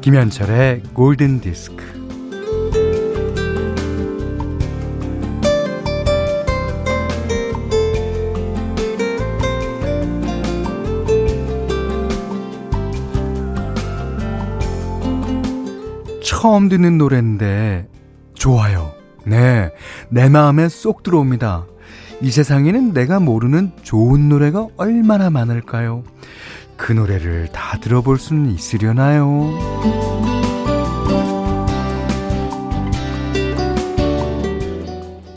김현철의 골든 디스크. 처음 듣는 노래인데 좋아요. 네, 내 마음에 쏙 들어옵니다. 이 세상에는 내가 모르는 좋은 노래가 얼마나 많을까요? 그 노래를 다 들어볼 수는 있으려나요?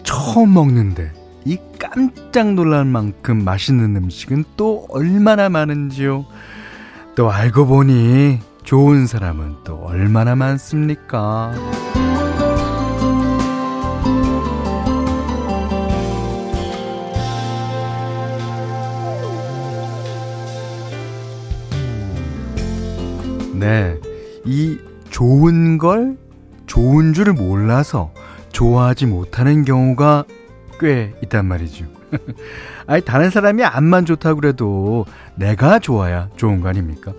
처음 먹는데 이 깜짝 놀랄 만큼 맛있는 음식은 또 얼마나 많은지요? 또 알고 보니 좋은 사람은 또 얼마나 많습니까? 네, 이 좋은 걸 좋은 줄 몰라서 좋아하지 못하는 경우가 꽤 있단 말이죠. 아니, 다른 사람이 암만 좋다고 그래도 내가 좋아야 좋은 거 아닙니까?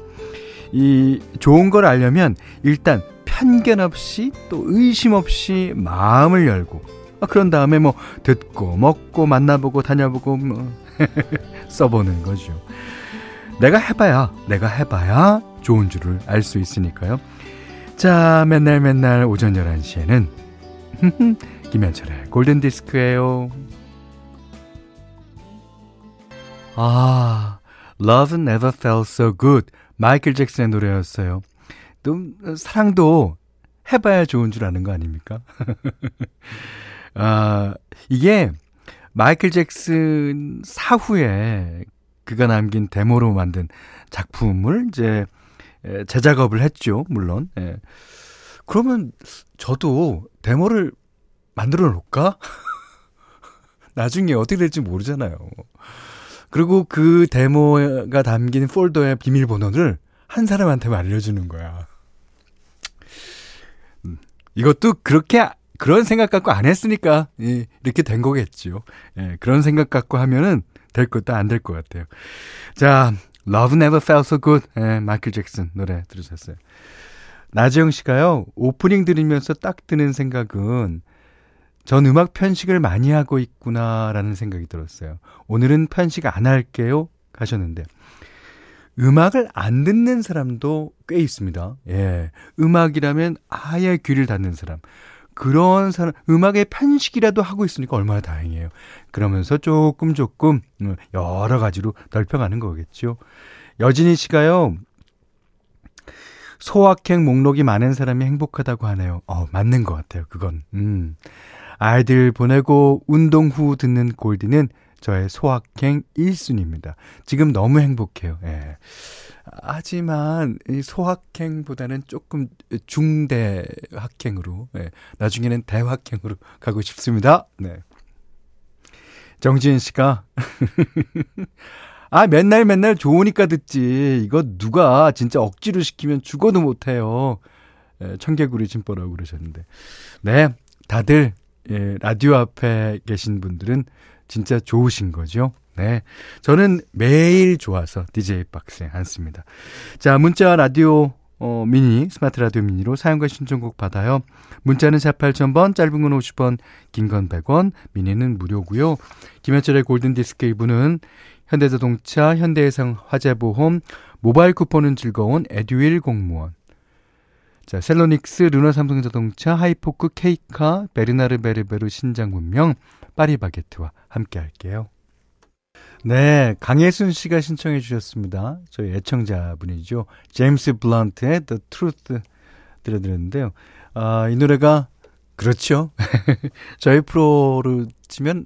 이 좋은 걸 알려면 일단 편견 없이 또 의심 없이 마음을 열고, 그런 다음에 뭐 듣고 먹고 만나보고 다녀보고 뭐 써보는 거죠. 내가 해봐야 좋은 줄을 알 수 있으니까요. 자, 맨날 오전 11시에는 김현철의 골든디스크예요. 아, Love Never Felt So Good, 마이클 잭슨의 노래였어요. 또 사랑도 해봐야 좋은 줄 아는 거 아닙니까? 아, 이게 마이클 잭슨 사후에 그가 남긴 데모로 만든 작품을 이제 재작업을 했죠, 물론. 예. 그러면 저도 데모를 만들어 놓을까? 나중에 어떻게 될지 모르잖아요. 그리고 그 데모가 담긴 폴더의 비밀번호를 한 사람한테만 알려주는 거야. 이것도 그렇게, 그런 생각 갖고 안 했으니까, 예, 이렇게 된 거겠죠. 예, 그런 생각 갖고 하면은 될 것도 안 될 것 같아요. 자, Love Never Felt So Good, 예, 마이클 잭슨 노래 들으셨어요. 나재영 씨가요, 오프닝 들으면서 딱 드는 생각은 전 음악 편식을 많이 하고 있구나라는 생각이 들었어요. 오늘은 편식 안 할게요 하셨는데, 음악을 안 듣는 사람도 꽤 있습니다. 예, 음악이라면 아예 귀를 닫는 사람, 그런 사람, 음악에 편식이라도 하고 있으니까 얼마나 다행이에요. 그러면서 조금 여러 가지로 넓혀가는 거겠죠. 여진희 씨가요, 소확행 목록이 많은 사람이 행복하다고 하네요. 맞는 것 같아요, 그건. 아이들 보내고 운동 후 듣는 골디는 저의 소확행 1순위입니다. 지금 너무 행복해요. 예. 하지만 이 소확행보다는 조금 중대학행으로, 예, 나중에는 대학행으로 가고 싶습니다. 네. 정지은 씨가 아, 맨날 좋으니까 듣지, 이거 누가 진짜 억지로 시키면 죽어도 못해요. 예, 청개구리 짐벌라고 그러셨는데, 네, 다들, 예, 라디오 앞에 계신 분들은 진짜 좋으신 거죠. 네, 저는 매일 좋아서 DJ 박스에 앉습니다. 자, 문자 라디오 미니, 스마트 라디오 미니로 사용과 신청곡 받아요. 문자는 48,000번, 짧은 건 50원, 긴 건 100원, 미니는 무료고요. 김현철의 골든디스크 1부는 현대자동차, 현대해상 화재보험, 모바일 쿠폰은 즐거운 에듀윌 공무원, 자, 셀로닉스, 루나삼성자동차, 하이포크, 케이카, 베르나르베르베르 신장문명, 파리바게트와 함께 할게요. 네, 강예순 씨가 신청해 주셨습니다. 저희 애청자분이죠. 제임스 블런트의 The Truth 들려드렸는데요. 아, 이 노래가, 그렇죠. 저희 프로로 치면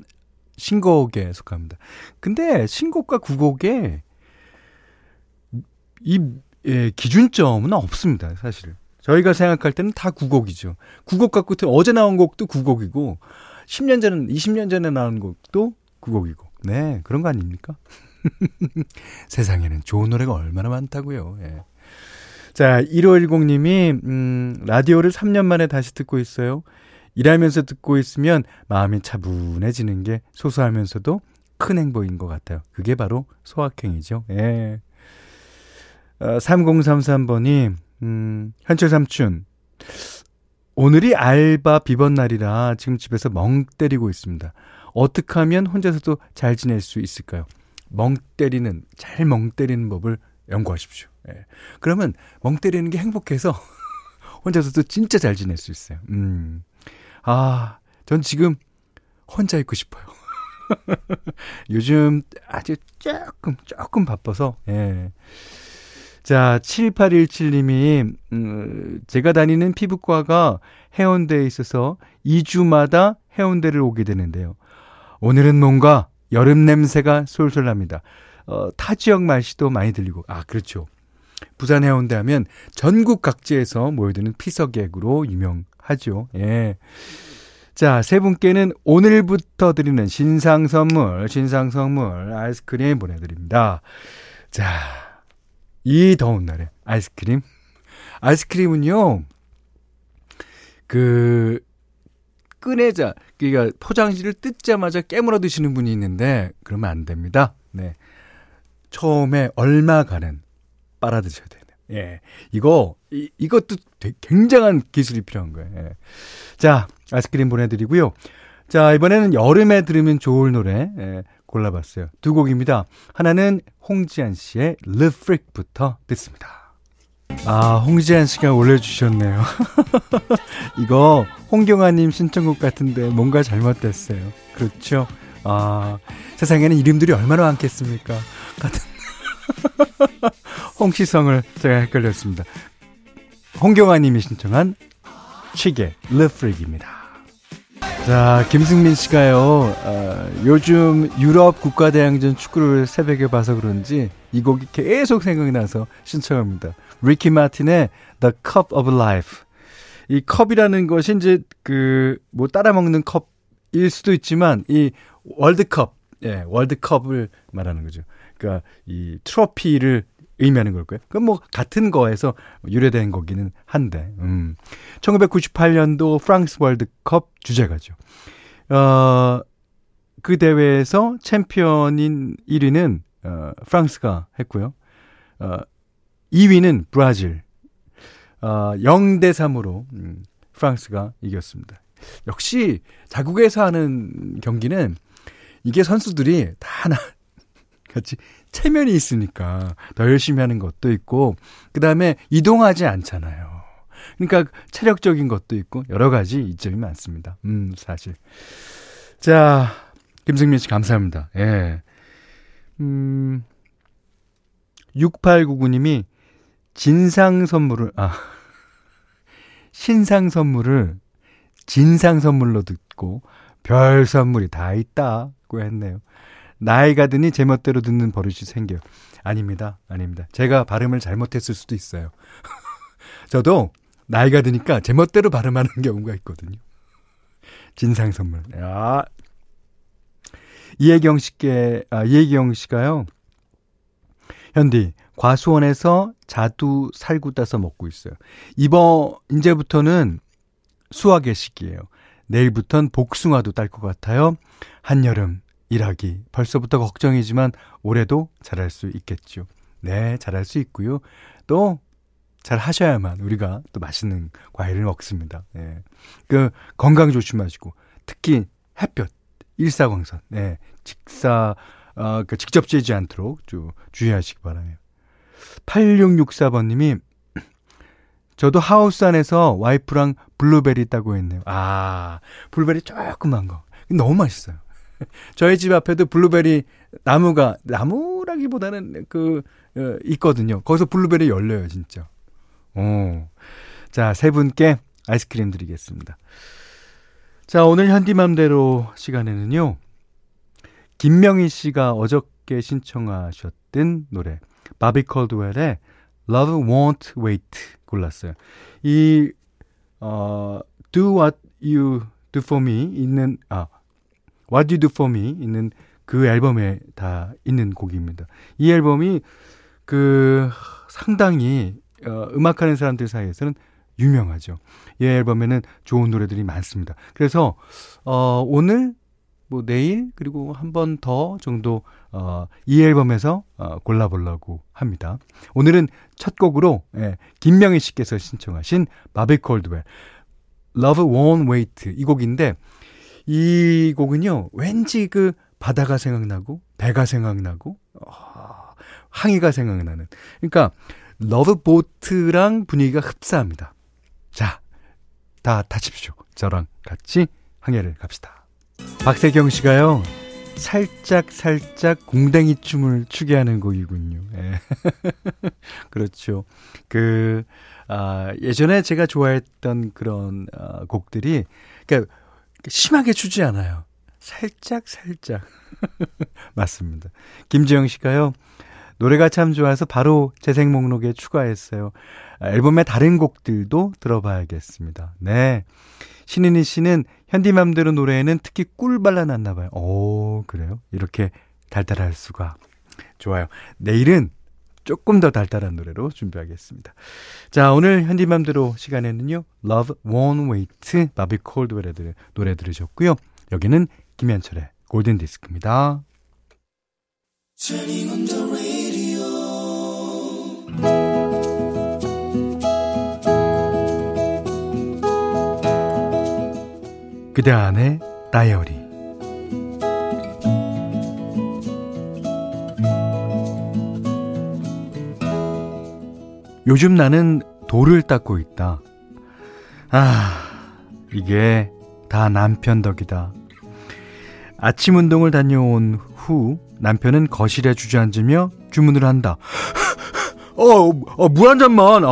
신곡에 속합니다. 근데 신곡과 구곡에 이, 예, 기준점은 없습니다, 사실. 저희가 생각할 때는 다 구곡이죠. 구곡 갖고 어제 나온 곡도 구곡이고, 10년 전에, 20년 전에 나온 곡도 구곡이고. 네, 그런 거 아닙니까? 세상에는 좋은 노래가 얼마나 많다고요. 예. 자, 1510님이 라디오를 3년 만에 다시 듣고 있어요. 일하면서 듣고 있으면 마음이 차분해지는 게 소소하면서도 큰 행복인 것 같아요. 그게 바로 소확행이죠. 예. 3033번이 현철 삼촌. 오늘이 알바 비번 날이라 지금 집에서 멍 때리고 있습니다. 어떻게 하면 혼자서도 잘 지낼 수 있을까요? 멍 때리는 법을 연구하십시오. 예. 그러면 멍 때리는 게 행복해서 혼자서도 진짜 잘 지낼 수 있어요. 아, 전 지금 혼자 있고 싶어요. 요즘 아주 조금 바빠서. 예. 자, 7817님이 제가 다니는 피부과가 해운대에 있어서 2주마다 해운대를 오게 되는데요. 오늘은 뭔가 여름 냄새가 솔솔 납니다. 타 지역 말씨도 많이 들리고. 아, 그렇죠. 부산 해운대 하면 전국 각지에서 모여드는 피서객으로 유명하죠. 예. 자, 세 분께는 오늘부터 드리는 신상 선물 아이스크림 보내드립니다. 자, 이 더운 날에 아이스크림은요, 그 꺼내자, 그러니까 포장지를 뜯자마자 깨물어 드시는 분이 있는데 그러면 안 됩니다. 네, 처음에 얼마 가는 빨아 드셔야 돼요. 예, 이것도 되게 굉장한 기술이 필요한 거예요. 예. 자, 아이스크림 보내드리고요. 자, 이번에는 여름에 들으면 좋을 노래, 예, 골라봤어요. 두 곡입니다. 하나는 홍지한 씨의 Love Freak부터 듣습니다. 아, 홍지한 씨가 올려주셨네요. 이거 홍경아님 신청곡 같은데 뭔가 잘못됐어요. 그렇죠? 아, 세상에는 이름들이 얼마나 많겠습니까? 홍시성을 제가 헷갈렸습니다. 홍경아님이 신청한 취계 르프릭입니다. 자, 김승민 씨가요, 요즘 유럽 국가대항전 축구를 새벽에 봐서 그런지 이 곡이 계속 생각이 나서 신청합니다. 리키 마틴의 The Cup of Life. 이 컵이라는 것이 이제 뭐 따라 먹는 컵일 수도 있지만 이 월드컵, 예, 월드컵을 말하는 거죠. 그러니까 이 트로피를 의미하는 걸 거예요. 그럼 뭐 같은 거에서 유래된 거기는 한데. 1998년도 프랑스 월드컵 주제가죠. 그 대회에서 챔피언인 1위는 프랑스가 했고요. 2위는 브라질. 0-3으로 프랑스가 이겼습니다. 역시 자국에서 하는 경기는 이게 선수들이 다 같이 체면이 있으니까 더 열심히 하는 것도 있고, 그 다음에 이동하지 않잖아요. 그러니까 체력적인 것도 있고 여러 가지 이점이 많습니다. 사실. 자, 김승민 씨 감사합니다. 예. 6899님이 신상 선물을 진상 선물로 듣고 별 선물이 다 있다고 했네요. 나이가 드니 제멋대로 듣는 버릇이 생겨요. 아닙니다. 제가 발음을 잘못했을 수도 있어요. 저도 나이가 드니까 제멋대로 발음하는 경우가 있거든요. 진상 선물. 야. 이혜경 씨가요. 현디, 과수원에서 자두 살구 따서 먹고 있어요. 이제부터는 수확의 시기예요. 내일부터는 복숭아도 딸 것 같아요. 한여름 일하기 벌써부터 걱정이지만 올해도 잘할 수 있겠죠. 네, 잘할 수 있고요. 또 잘하셔야만 우리가 또 맛있는 과일을 먹습니다. 네. 건강 조심하시고, 특히 햇볕, 일사광선, 네, 직접 쬐지 않도록 좀 주의하시기 바랍니다. 8664번님이 저도 하우스 안에서 와이프랑 블루베리 따고 했네요. 아, 블루베리 조그만 거 너무 맛있어요. 저희 집 앞에도 블루베리 나무라기보다는 있거든요. 거기서 블루베리 열려요, 진짜. 자, 세 분께 아이스크림 드리겠습니다. 자, 오늘 현디맘대로 시간에는요, 김명희 씨가 어저께 신청하셨던 노래, 바비 콜드웰의 Love Won't Wait 골랐어요. 이 Do What You Do For Me 있는 What You Do For Me 있는 그 앨범에 다 있는 곡입니다. 이 앨범이 상당히 음악하는 사람들 사이에서는 유명하죠. 이 앨범에는 좋은 노래들이 많습니다. 그래서 오늘 뭐 내일 그리고 한 번 더 정도 이 앨범에서 골라보려고 합니다. 오늘은 첫 곡으로 김명희 씨께서 신청하신 바비 콜드웰 Love Won't Wait 이 곡인데, 이 곡은요 왠지 그 바다가 생각나고 배가 생각나고 항해가 생각나는, 그러니까 러브보트랑 분위기가 흡사합니다. 자, 다 타십시오. 저랑 같이 항해를 갑시다. 박세경 씨가요 살짝 공댕이 춤을 추게 하는 곡이군요. 예. 그렇죠. 예전에 제가 좋아했던 그런 곡들이 그러니까 심하게 추지 않아요. 살짝 맞습니다. 김지영 씨가요 노래가 참 좋아서 바로 재생 목록에 추가했어요. 앨범의 다른 곡들도 들어봐야겠습니다. 네, 신은희 씨는 현디맘대로 노래에는 특히 꿀 발라놨나 봐요. 오, 그래요? 이렇게 달달할 수가. 좋아요. 내일은 조금 더 달달한 노래로 준비하겠습니다. 자, 오늘 현디맘대로 시간에는요 Love Won't Wait, 바비 콜드웰의 노래 들으셨고요. 여기는 김현철의 골든 디스크입니다. 그대 안의 다이어리. 요즘 나는 돌을 닦고 있다. 이게 다 남편 덕이다. 아침 운동을 다녀온 후 남편은 거실에 주저앉으며 주문을 한다. 물 한 잔만.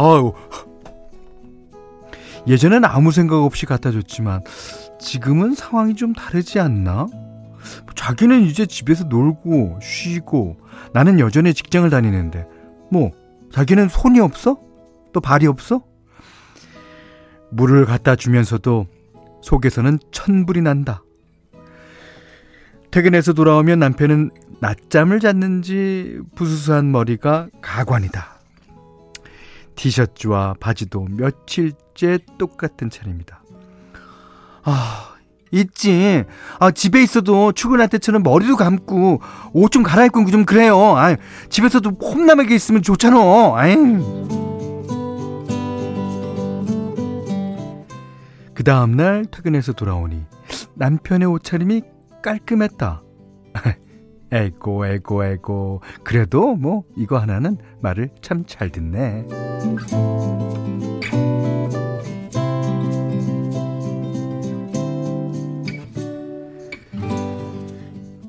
예전엔 아무 생각 없이 갖다 줬지만 지금은 상황이 좀 다르지 않나? 자기는 이제 집에서 놀고 쉬고 나는 여전히 직장을 다니는데 뭐 자기는 손이 없어? 또 발이 없어? 물을 갖다 주면서도 속에서는 천불이 난다. 퇴근해서 돌아오면 남편은 낮잠을 잤는지 부스스한 머리가 가관이다. 티셔츠와 바지도 며칠째 똑같은 차림이다. 있지. 집에 있어도 출근할 때처럼 머리도 감고 옷 좀 갈아입고 좀 그래요. 집에서도 홈남에게 있으면 좋잖아. 그 다음날 퇴근해서 돌아오니 남편의 옷차림이 깔끔했다. 에고 그래도 뭐 이거 하나는 말을 참 잘 듣네.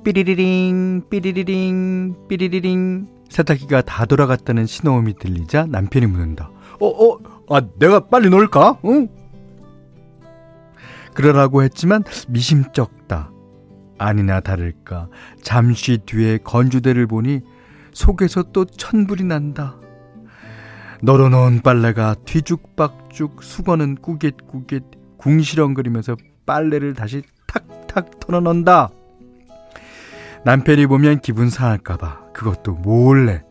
삐리리링 세탁기가 다 돌아갔다는 신호음이 들리자 남편이 묻는다. 내가 빨리 넣을까? 응? 그러라고 했지만 미심쩍다. 아니나 다를까 잠시 뒤에 건조대를 보니 속에서 또 천불이 난다. 널어놓은 빨래가 뒤죽박죽, 수건은 꾸깃꾸깃 궁시렁거리면서 빨래를 다시 탁탁 털어넣는다. 남편이 보면 기분 상할까봐 그것도 몰래.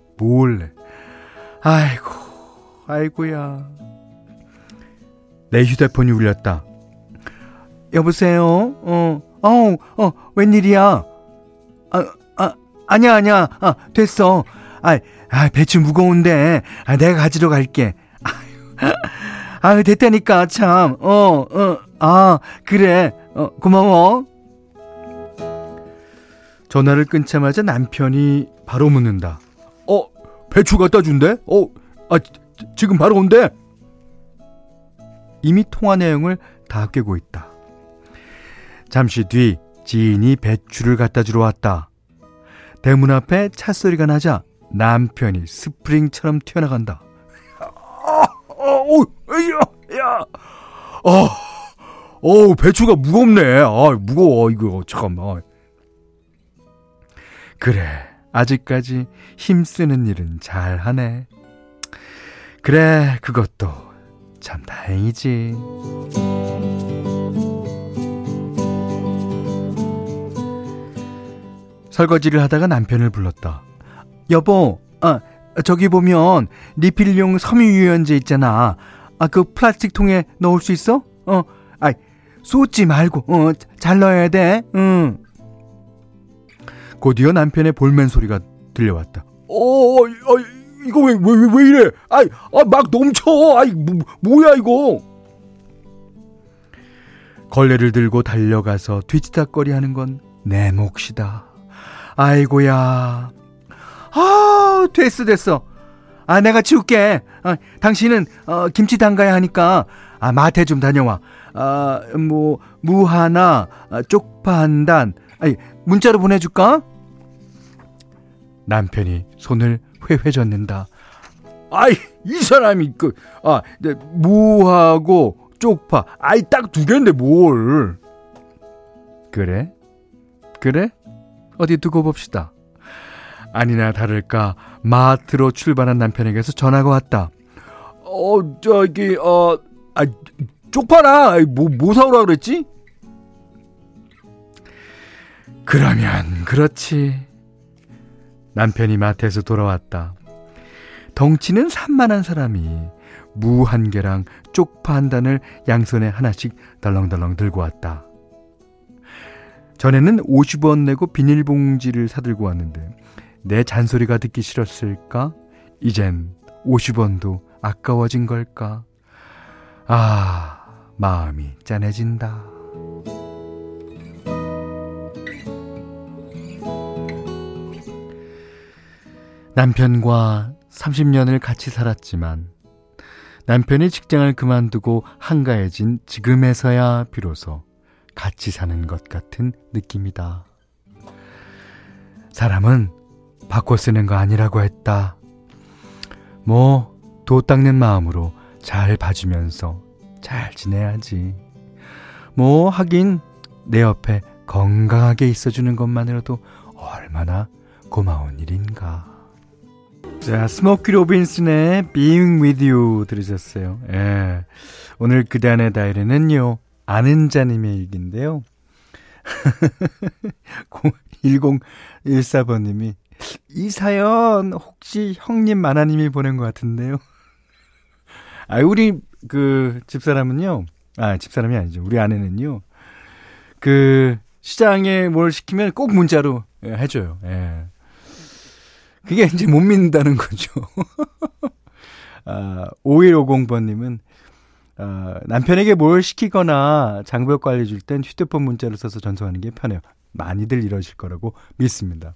아이고야. 내 휴대폰이 울렸다. 여보세요? 웬일이야? 아니야. 됐어. 배추 무거운데. 내가 가지러 갈게. 됐다니까, 참. 그래. 고마워. 전화를 끊자마자 남편이 바로 묻는다. 배추 갖다 준대? 지금 바로 온대? 이미 통화 내용을 다 깨고 있다. 잠시 뒤 지인이 배추를 갖다 주러 왔다. 대문 앞에 차 소리가 나자 남편이 스프링처럼 튀어나간다. 배추가 무겁네. 무거워 이거. 잠깐만. 그래, 아직까지 힘쓰는 일은 잘하네. 그래, 그것도 참 다행이지. 설거지를 하다가 남편을 불렀다. 여보, 저기 보면 리필용 섬유유연제 있잖아. 그 플라스틱 통에 넣을 수 있어? 쏟지 말고, 잘 넣어야 돼. 곧이어 남편의 볼멘 소리가 들려왔다. 이거 왜 이래? 막 넘쳐. 뭐야 이거? 걸레를 들고 달려가서 뒤치다거리하는 건 내 몫이다. 아이고야. 됐어. 내가 치울게. 당신은 김치 담가야 하니까 마트에 좀 다녀와. 무 하나, 쪽파 한 단. 문자로 보내줄까? 남편이 손을 회회 젓는다. 이 사람이 무하고 쪽파. 딱 두 개인데 뭘? 그래? 어디 두고 봅시다. 아니나 다를까 마트로 출발한 남편에게서 전화가 왔다. 쪽파나 뭐 사오라 그랬지? 그러면 그렇지. 남편이 마트에서 돌아왔다. 덩치는 산만한 사람이 무 한 개랑 쪽파 한 단을 양손에 하나씩 덜렁덜렁 들고 왔다. 전에는 50원 내고 비닐봉지를 사들고 왔는데 내 잔소리가 듣기 싫었을까? 이젠 50원도 아까워진 걸까? 마음이 짠해진다. 남편과 30년을 같이 살았지만 남편이 직장을 그만두고 한가해진 지금에서야 비로소 같이 사는 것 같은 느낌이다. 사람은 바꿔 쓰는 거 아니라고 했다. 도 닦는 마음으로 잘 봐주면서 잘 지내야지. 하긴 내 옆에 건강하게 있어주는 것만으로도 얼마나 고마운 일인가. 자, 스모키 로빈슨의 Being With You 들으셨어요. 예. 오늘 그대 안의 다이리는요, 아는자님의 일기인데요. 1014번님이 이 사연 혹시 형님 만화님이 보낸 것 같은데요. 우리 그 집사람은요, 집사람이 아니죠, 우리 아내는요, 그 시장에 뭘 시키면 꼭 문자로 해줘요. 예. 그게 이제 못 믿는다는 거죠. 5150번님은 남편에게 뭘 시키거나 장벽 알려줄 땐 휴대폰 문자를 써서 전송하는 게 편해요. 많이들 이러실 거라고 믿습니다.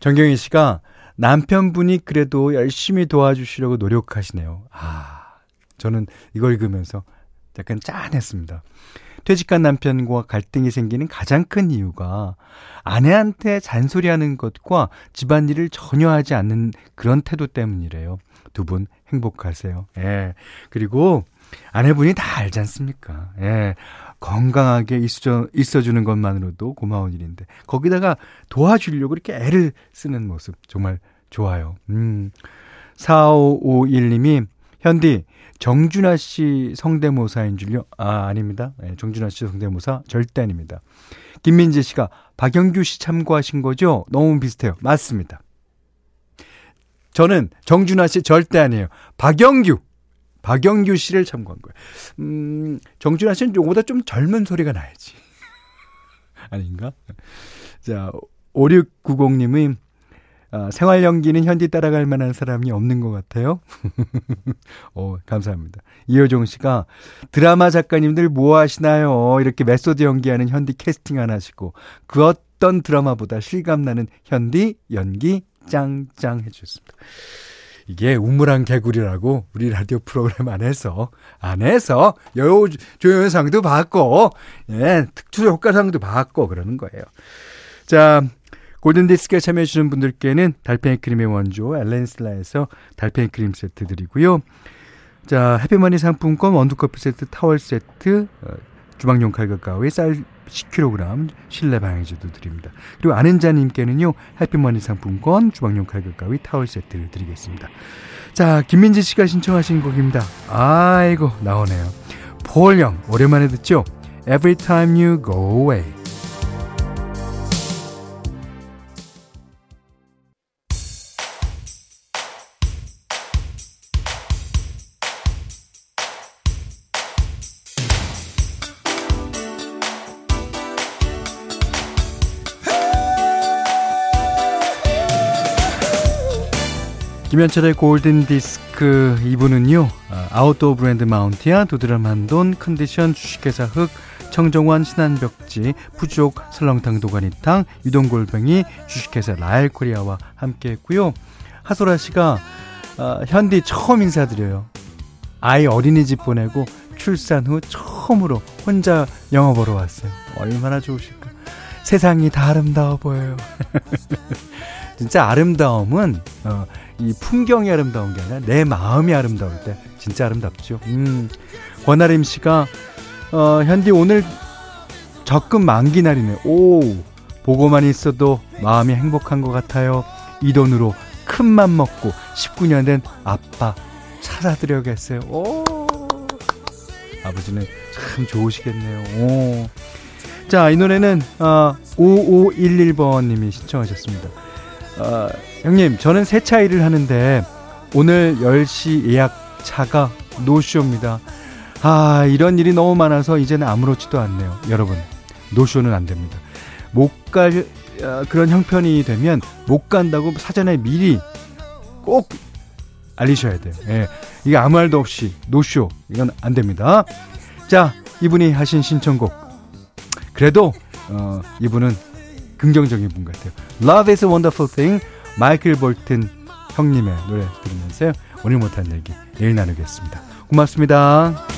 정경희 씨가 남편분이 그래도 열심히 도와주시려고 노력하시네요. 저는 이걸 읽으면서 약간 짠했습니다. 퇴직한 남편과 갈등이 생기는 가장 큰 이유가 아내한테 잔소리하는 것과 집안일을 전혀 하지 않는 그런 태도 때문이래요. 두 분 행복하세요. 예. 그리고 아내분이 다 알지 않습니까? 예. 건강하게 있어주는 것만으로도 고마운 일인데 거기다가 도와주려고 이렇게 애를 쓰는 모습 정말 좋아요. 4551님이 현디, 정준하 씨 성대모사인 줄요? 아닙니다. 정준하 씨 성대모사 절대 아닙니다. 김민재 씨가 박영규 씨 참고하신 거죠? 너무 비슷해요. 맞습니다. 저는 정준하 씨 절대 아니에요. 박영규 씨를 참고한 거예요. 정준하 씨는 요거보다 좀 젊은 소리가 나야지. 아닌가? 자, 5690님은 생활 연기는 현지 따라갈 만한 사람이 없는 것 같아요. 감사합니다. 이효정 씨가 드라마 작가님들 뭐 하시나요? 이렇게 메소드 연기하는 현디 캐스팅 안 하시고 그 어떤 드라마보다 실감나는 현디 연기 짱짱 해주셨습니다. 이게 우물안 개구리라고 우리 라디오 프로그램 안에서 조연상도 받고, 예, 특수 효과상도 받고 그러는 거예요. 자, 골든디스크에 참여해주시는 분들께는 달팽이 크림의 원조 엘렌슬라에서 달팽이 크림 세트 드리고요. 자, 해피머니 상품권, 원두커피 세트, 타월 세트, 주방용 칼과 가위, 쌀 10kg, 실내 방향제도 드립니다. 그리고 아는 자님께는요, 해피머니 상품권, 주방용 칼과 가위, 타월 세트를 드리겠습니다. 자, 김민지 씨가 신청하신 곡입니다. 아이고, 나오네요. Paul Young, 오랜만에 듣죠? Every time you go away. 김현철의 골든 디스크 2부는요, 아웃도어 브랜드 마운티아, 도드람 한돈, 컨디션 주식회사 흑, 청정원 신한벽지, 푸주옥 설렁탕 도가니탕, 유동골뱅이 주식회사 라엘코리아와 함께했고요. 하소라 씨가 현디 처음 인사드려요. 아이 어린이집 보내고 출산 후 처음으로 혼자 영화 보러 왔어요. 얼마나 좋으실까. 세상이 다 아름다워 보여요. 진짜 아름다움은 이 풍경이 아름다운 게 아니라 내 마음이 아름다울 때 진짜 아름답죠. 권아림 씨가 현디 오늘 적금 만기 날이네. 오, 보고만 있어도 마음이 행복한 것 같아요. 이 돈으로 큰 맘 먹고 19년 된 아빠 찾아드려야겠어요. 오, 아버지는 참 좋으시겠네요. 오. 자, 이 노래는 5511번님이 신청하셨습니다. 형님, 저는 세차 일을 하는데 오늘 10시 예약차가 노쇼입니다. 아, 이런 일이 너무 많아서 이제는 아무렇지도 않네요. 여러분, 노쇼는 안 됩니다. 못 갈 그런 형편이 되면 못 간다고 사전에 미리 꼭 알리셔야 돼요. 예, 이게 아무 말도 없이 노쇼, 이건 안 됩니다. 자, 이분이 하신 신청곡, 그래도 이분은 긍정적인 분 같아요. Love is a wonderful thing, 마이클 볼튼 형님의 노래 들으면서 오늘 못한 얘기 내일 나누겠습니다. 고맙습니다.